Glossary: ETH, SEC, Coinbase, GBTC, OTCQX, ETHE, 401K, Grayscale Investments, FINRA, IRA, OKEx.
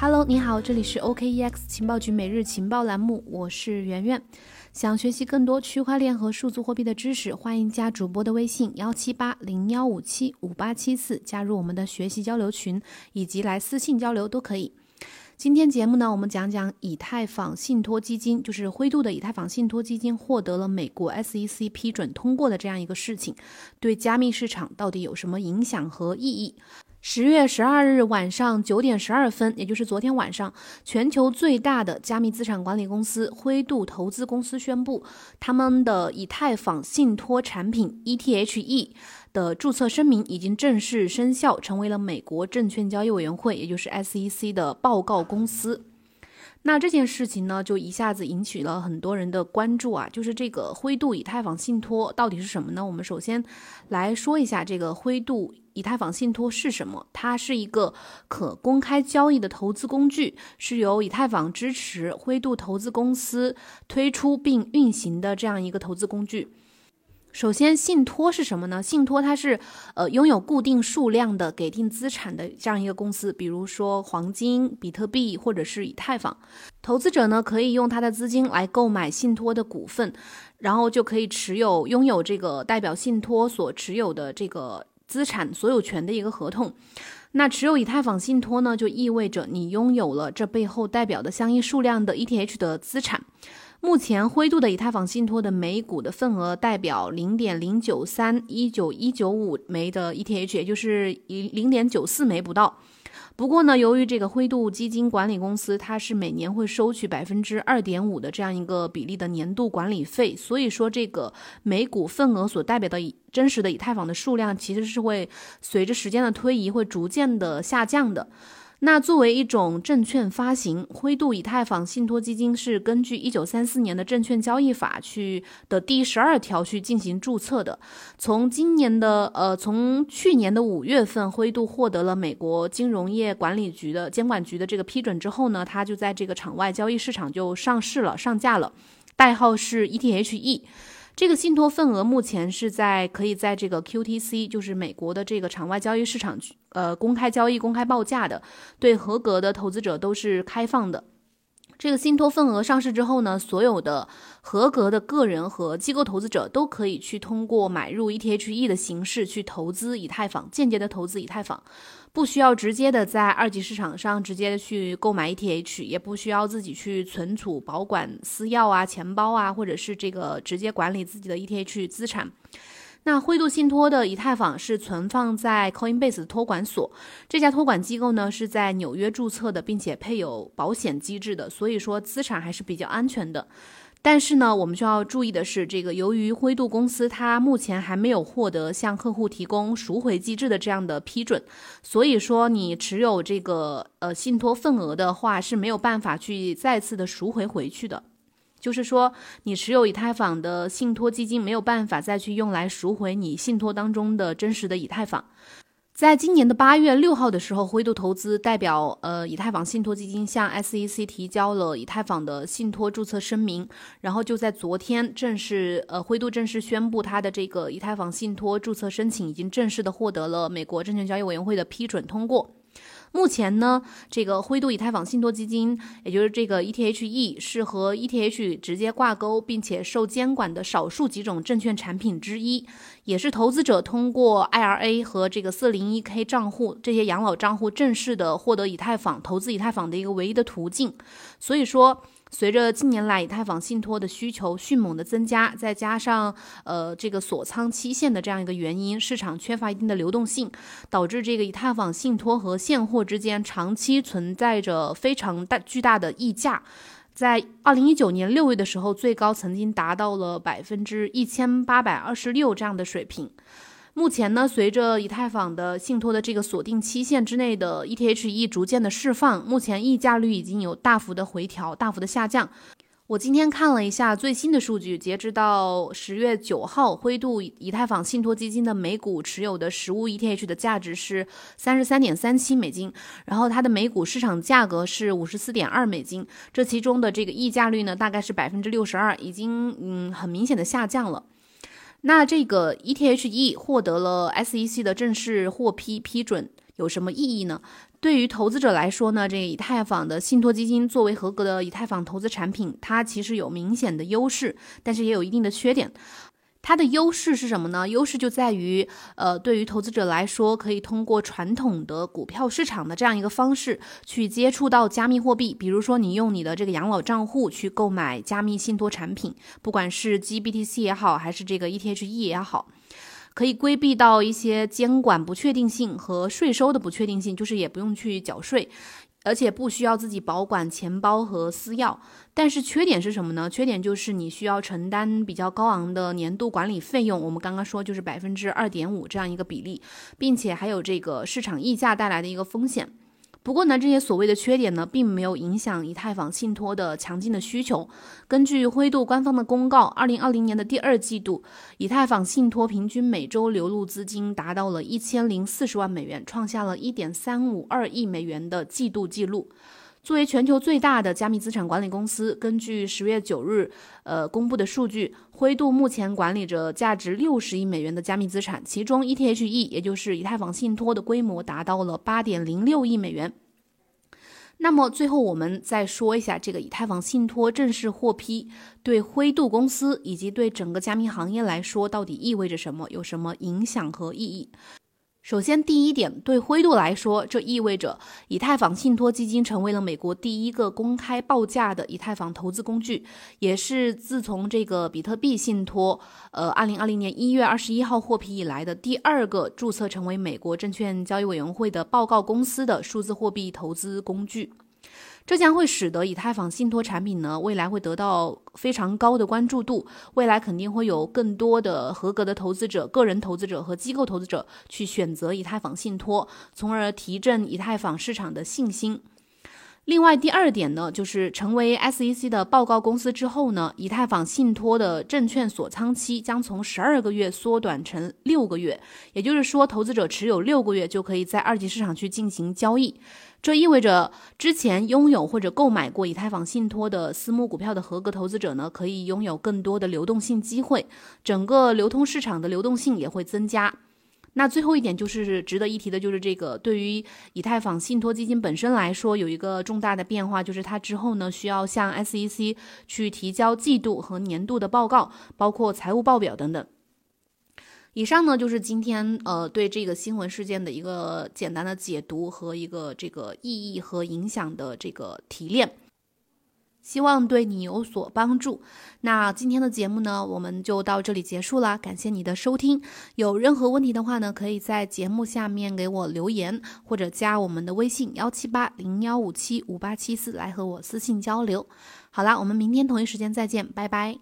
Hello， 你好，这里是 OKEx 情报局每日情报栏目，我是圆圆。想学习更多区块链和数字货币的知识，欢迎加主播的微信17801575874，加入我们的学习交流群，以及来私信交流都可以。今天节目呢，我们讲讲以太坊信托基金，就是灰度的以太坊信托基金获得了美国 SEC 批准通过的这样一个事情，对加密市场到底有什么影响和意义？10月12日晚上9点12分，也就是昨天晚上，全球最大的加密资产管理公司灰度投资公司宣布，他们的以太坊信托产品 ETHE 的注册声明已经正式生效，成为了美国证券交易委员会，也就是 SEC 的报告公司。那这件事情呢，就一下子引起了很多人的关注啊，就是这个灰度以太坊信托到底是什么呢？我们首先来说一下这个灰度以太坊信托是什么。它是一个可公开交易的投资工具，是由以太坊支持灰度投资公司推出并运行的这样一个投资工具。首先，信托是什么呢？信托它是拥有固定数量的给定资产的这样一个公司，比如说黄金、比特币或者是以太坊。投资者呢，可以用他的资金来购买信托的股份，然后就可以拥有这个代表信托所持有的这个资产所有权的一个合同。那持有以太坊信托呢，就意味着你拥有了这背后代表的相应数量的 ETH 的资产。目前灰度的以太坊信托的每股的份额代表 0.0931995 枚的 ETH， 也就是 0.94 枚不到。不过呢，由于这个灰度基金管理公司它是每年会收取 2.5% 的这样一个比例的年度管理费，所以说这个每股份额所代表的真实的以太坊的数量其实是会随着时间的推移会逐渐的下降的。那作为一种证券发行，灰度以太坊信托基金是根据1934年的证券交易法的第12条去进行注册的。从去年的5月份，灰度获得了美国金融业管理局的监管局的这个批准之后呢，它就在这个场外交易市场就上架了，代号是 ETHE。这个信托份额目前是可以在这个 QTC， 就是美国的这个场外交易市场公开交易、公开报价的，对合格的投资者都是开放的。这个信托份额上市之后呢，所有的合格的个人和机构投资者都可以去通过买入 ETHE 的形式去投资以太坊，间接的投资以太坊，不需要直接的在二级市场上直接的去购买 ETH， 也不需要自己去存储、保管私钥啊、钱包啊，或者是这个直接管理自己的 ETH 资产。那灰度信托的以太坊是存放在 Coinbase 的托管所，这家托管机构呢是在纽约注册的，并且配有保险机制的，所以说资产还是比较安全的。但是呢，我们需要注意的是，这个由于灰度公司它目前还没有获得向客户提供赎回机制的这样的批准，所以说你持有这个信托份额的话是没有办法去再次的赎回去的。就是说，你持有以太坊的信托基金没有办法再去用来赎回你信托当中的真实的以太坊。在今年的8月6号的时候，灰度投资代表以太坊信托基金向 SEC 提交了以太坊的信托注册声明，然后就在昨天灰度正式宣布它的这个以太坊信托注册申请已经正式的获得了美国证券交易委员会的批准通过。目前呢，这个灰度以太坊信托基金，也就是这个 ETHE， 是和 ETH 直接挂钩并且受监管的少数几种证券产品之一，也是投资者通过 IRA 和这个 401K 账户这些养老账户正式的获得以太坊投资以太坊的一个唯一的途径。所以说，随着近年来以太坊信托的需求迅猛的增加，再加上这个锁仓期限的这样一个原因，市场缺乏一定的流动性，导致这个以太坊信托和现货之间长期存在着非常巨大的溢价。在2019年6月的时候，最高曾经达到了 1826% 这样的水平。目前呢，随着以太坊的信托的这个锁定期限之内的 ETHE 逐渐的释放，目前溢价率已经有大幅的回调、大幅的下降。我今天看了一下最新的数据，截止到10月9号，灰度以太坊信托基金的每股持有的实物 ETH 的价值是 33.37 美金，然后它的每股市场价格是 54.2 美金，这其中的这个溢价率呢，大概是 62%， 已经很明显的下降了。那这个 ETHE 获得了 SEC 的正式获批批准有什么意义呢？对于投资者来说呢，这个以太坊的信托基金作为合格的以太坊投资产品，它其实有明显的优势，但是也有一定的缺点。它的优势是什么呢？优势就在于，对于投资者来说，可以通过传统的股票市场的这样一个方式去接触到加密货币，比如说你用你的这个养老账户去购买加密信托产品，不管是 GBTC 也好，还是这个 ETHE 也好，可以规避到一些监管不确定性和税收的不确定性，就是也不用去缴税。而且不需要自己保管钱包和私钥。但是缺点是什么呢？缺点就是你需要承担比较高昂的年度管理费用，我们刚刚说就是 2.5% 这样一个比例，并且还有这个市场溢价带来的一个风险。不过呢，这些所谓的缺点呢，并没有影响以太坊信托的强劲的需求。根据灰度官方的公告，2020年的第二季度，以太坊信托平均每周流入资金达到了1040万美元，创下了 1.352 亿美元的季度记录。作为全球最大的加密资产管理公司，根据10月9日公布的数据，灰度目前管理着价值60亿美元的加密资产，其中 ETHE 也就是以太坊信托的规模达到了 8.06 亿美元。那么最后我们再说一下这个以太坊信托正式获批对灰度公司以及对整个加密行业来说到底意味着什么，有什么影响和意义。首先第一点，对灰度来说，这意味着以太坊信托基金成为了美国第一个公开报价的以太坊投资工具，也是自从这个比特币信托2020年1月21号获批以来的第二个注册成为美国证券交易委员会的报告公司的数字货币投资工具。这将会使得以太坊信托产品呢，未来会得到非常高的关注度，未来肯定会有更多的合格的投资者、个人投资者和机构投资者去选择以太坊信托，从而提振以太坊市场的信心。另外第二点呢，就是成为 SEC 的报告公司之后呢，以太坊信托的证券锁仓期将从12个月缩短成6个月，也就是说投资者持有6个月就可以在二级市场去进行交易。这意味着之前拥有或者购买过以太坊信托的私募股票的合格投资者呢，可以拥有更多的流动性机会，整个流通市场的流动性也会增加。那最后一点就是值得一提的，就是这个对于以太坊信托基金本身来说，有一个重大的变化，就是它之后呢需要向 SEC 去提交季度和年度的报告，包括财务报表等等。以上呢就是今天对这个新闻事件的一个简单的解读和一个这个意义和影响的这个提炼，希望对你有所帮助。那今天的节目呢，我们就到这里结束了，感谢你的收听。有任何问题的话呢，可以在节目下面给我留言，或者加我们的微信17801575874来和我私信交流。好啦，我们明天同一时间再见，拜拜。